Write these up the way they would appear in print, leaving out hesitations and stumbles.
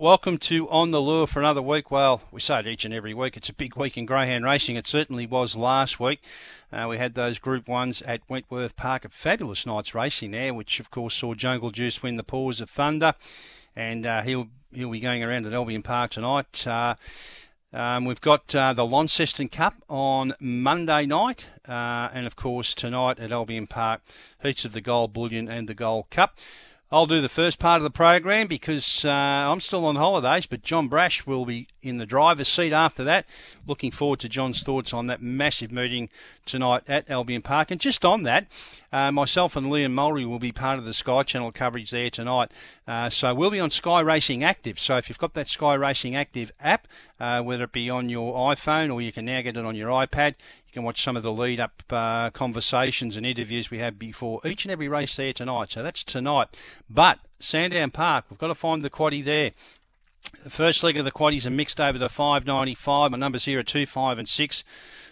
Welcome to On the Lure for another week. Well, we say it each and every week. It's a big week in greyhound racing. It certainly was last week. We had those Group 1s at Wentworth Park. A fabulous night's racing there, which of course saw Jungle Juice win the Paws of Thunder. And he'll be going around at Albion Park tonight. We've got the Launceston Cup on Monday night, and of course tonight at Albion Park, heats of the Gold Bullion and the Gold Cup. I'll do the first part of the program because I'm still on holidays, but John Brash will be in the driver's seat after that. Looking forward to John's thoughts on that massive meeting tonight at Albion Park. And just on that, myself and Liam Mulry will be part of the Sky Channel coverage there tonight. So we'll be on Sky Racing Active. So if you've got that Sky Racing Active app, whether it be on your iPhone or you can now get it on your iPad, you can watch some of the lead-up conversations and interviews we have before each and every race there tonight. So that's tonight. But Sandown Park, we've got to find the quaddie there. The first leg of the quaddies are mixed over the 5.95. My numbers here are 2, 5 and 6.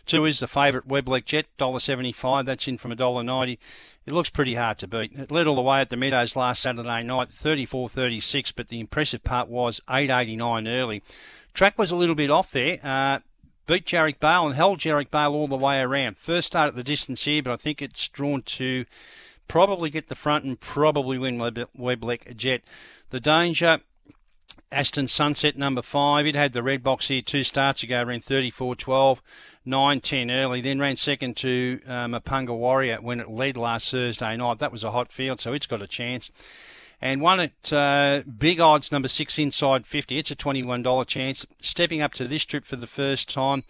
2 is the favourite Webleck Jet, $1.75. That's in from $1.90. It looks pretty hard to beat. It led all the way at the Meadows last Saturday night, 34.36, but the impressive part was 8.89 early. Track was a little bit off there. Beat Jarek Bale and held Jarek Bale all the way around. First start at the distance here, but I think it's drawn to probably get the front and probably win Webleck Jet. The danger, Aston Sunset, number 5. It had the red box here 2 starts ago, ran 34.12, 9.10 early, then ran second to Mepunga Warrior when it led last Thursday night. That was a hot field, so it's got a chance. And one at big odds, number 6, inside 50. It's a $21 chance. Stepping up to this trip for the first time.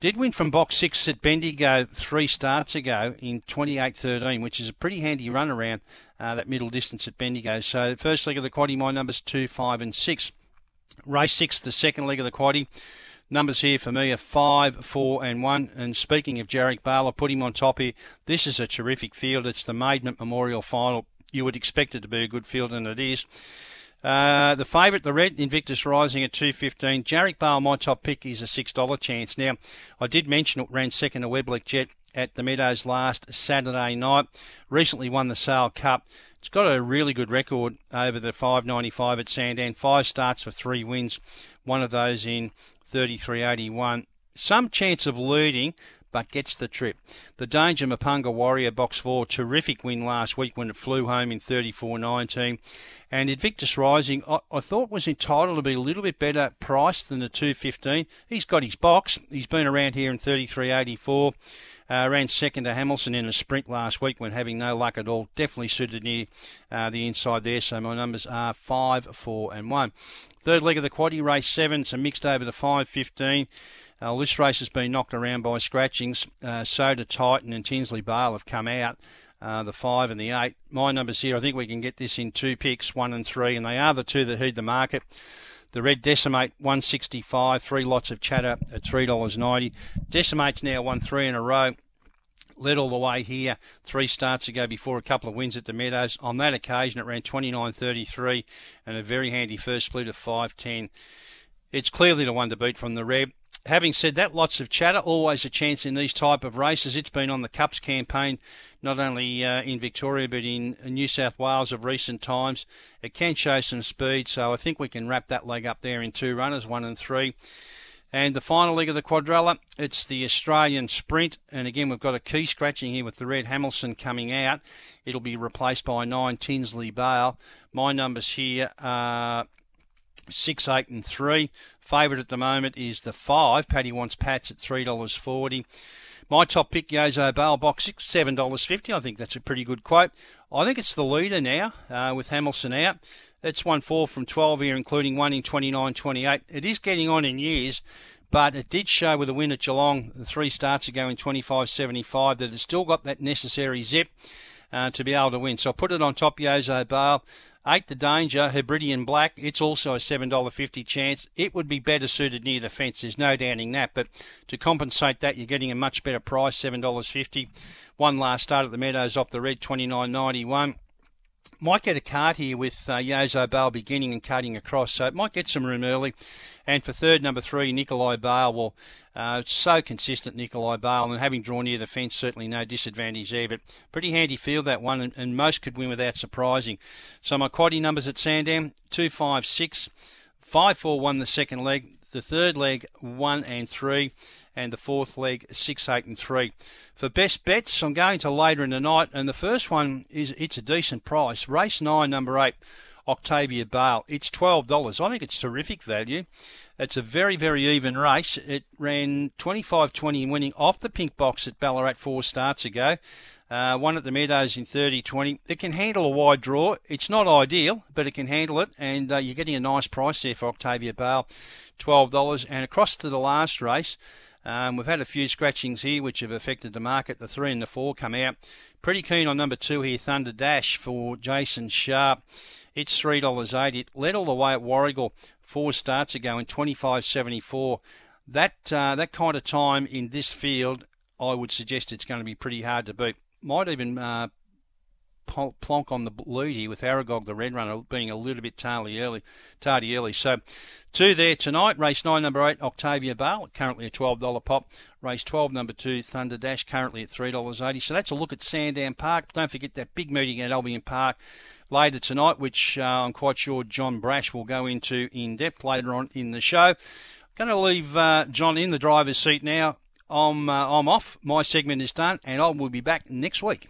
Did win from box 6 at Bendigo 3 starts ago in 28.13, which is a pretty handy run around that middle distance at Bendigo. So first leg of the quaddie, my numbers 2, 5 and 6. Race 6, the second leg of the quaddie. Numbers here for me are 5, 4 and 1. And speaking of Jarek Bale, I put him on top here. This is a terrific field. It's the Maiden Memorial Final. You would expect it to be a good field, and it is. The favourite, the red, Invictus Rising at $2.15. Jarek Bale, my top pick, is a $6 chance. Now, I did mention it ran second to Webleck Jet at the Meadows last Saturday night. Recently won the Sale Cup. It's got a really good record over the 5.95 at Sandown. 5 starts for 3 wins, one of those in 33.81. Some chance of leading, but gets the trip. The danger, Mepunga Warrior, box 4. Terrific win last week when it flew home in 34.19. And Invictus Rising, I thought was entitled to be a little bit better priced than the 2.15. He's got his box. He's been around here in 33.84. Ran second to Hamilton in a sprint last week when having no luck at all. Definitely suited near the inside there. So my numbers are 5, 4 and 1. Third leg of the quaddie, race 7. It's a mixed over the 5.15. This race has been knocked around by scratchings. Soda Titan and Tinsley Bale have come out, the 5 and the 8. My numbers here, I think we can get this in 2 picks, 1 and 3, and they are the 2 that heed the market. The red Decimate, 165, 3 lots of chatter at $3.90. Decimate's now won 3 in a row. Led all the way here 3 starts ago before a couple of wins at the Meadows. On that occasion, it ran 29.33 and a very handy first split of 5.10. It's clearly the one to beat from the red. Having said that, lots of chatter, always a chance in these type of races. It's been on the Cups campaign, not only in Victoria but in New South Wales of recent times. It can show some speed, so I think we can wrap that leg up there in 2 runners, 1 and 3. And the final leg of the quadrilla, it's the Australian Sprint. And again, we've got a key scratching here with the red Hamilton coming out. It'll be replaced by 9 Tinsley Bale. My numbers here are 6, 8 and 3. Favourite at the moment is the 5, Paddy Wants Pats, at $3.40. My top pick, Yozo Bale, box 6, $7.50. I think that's a pretty good quote. I think it's the leader now with Hamilton out. It's won 4 from 12 here, including 1 in 29.28. It is getting on in years, but it did show with a win at Geelong 3 starts ago in 25.75 that it's still got that necessary zip to be able to win. So I put it on top, Yozo Bale. 8, the danger, Hebridean Black. It's also a $7.50 chance. It would be better suited near the fence. There's no doubting that. But to compensate that, you're getting a much better price, $7.50. One last start at the Meadows off the red, 29.91. Might get a card here with Yozo Bale beginning and cutting across, so it might get some room early. And for third, number 3, Nikolai Bale. Well, so consistent, Nikolai Bale, and having drawn near the fence, certainly no disadvantage there. But pretty handy field, that one, and most could win without surprising. So my quaddie numbers at Sandown, 2, 5, 6. 5-4 won the second leg. The third leg, 1 and 3, and the fourth leg, 6, 8 and 3. For best bets, I'm going to later in the night, and the first one is it's a decent price. Race 9, number 8, Octavia Bale. It's $12. I think it's terrific value. It's a very, very even race. It ran 25-20 winning off the pink box at Ballarat 4 starts ago. One at the Meadows in 30-20. It can handle a wide draw. It's not ideal, but it can handle it, and you're getting a nice price there for Octavia Bale, $12. And across to the last race, we've had a few scratchings here which have affected the market. The 3 and the 4 come out. Pretty keen on number 2 here, Thunder Dash for Jason Sharp. It's $3.80. It led all the way at Warrigal 4 starts ago in 25.74. That kind of time in this field, I would suggest it's going to be pretty hard to beat. Might even plonk on the lead here with Aragog, the red runner, being a little bit tardy early. So 2 there tonight. Race 9, number 8, Octavia Bale, currently a $12 pop. Race 12, number 2, Thunder Dash, currently at $3.80. So that's a look at Sandown Park. Don't forget that big meeting at Albion Park later tonight, which I'm quite sure John Brash will go into in depth later on in the show. Going to leave John in the driver's seat now. I'm off. My segment is done, and I will be back next week.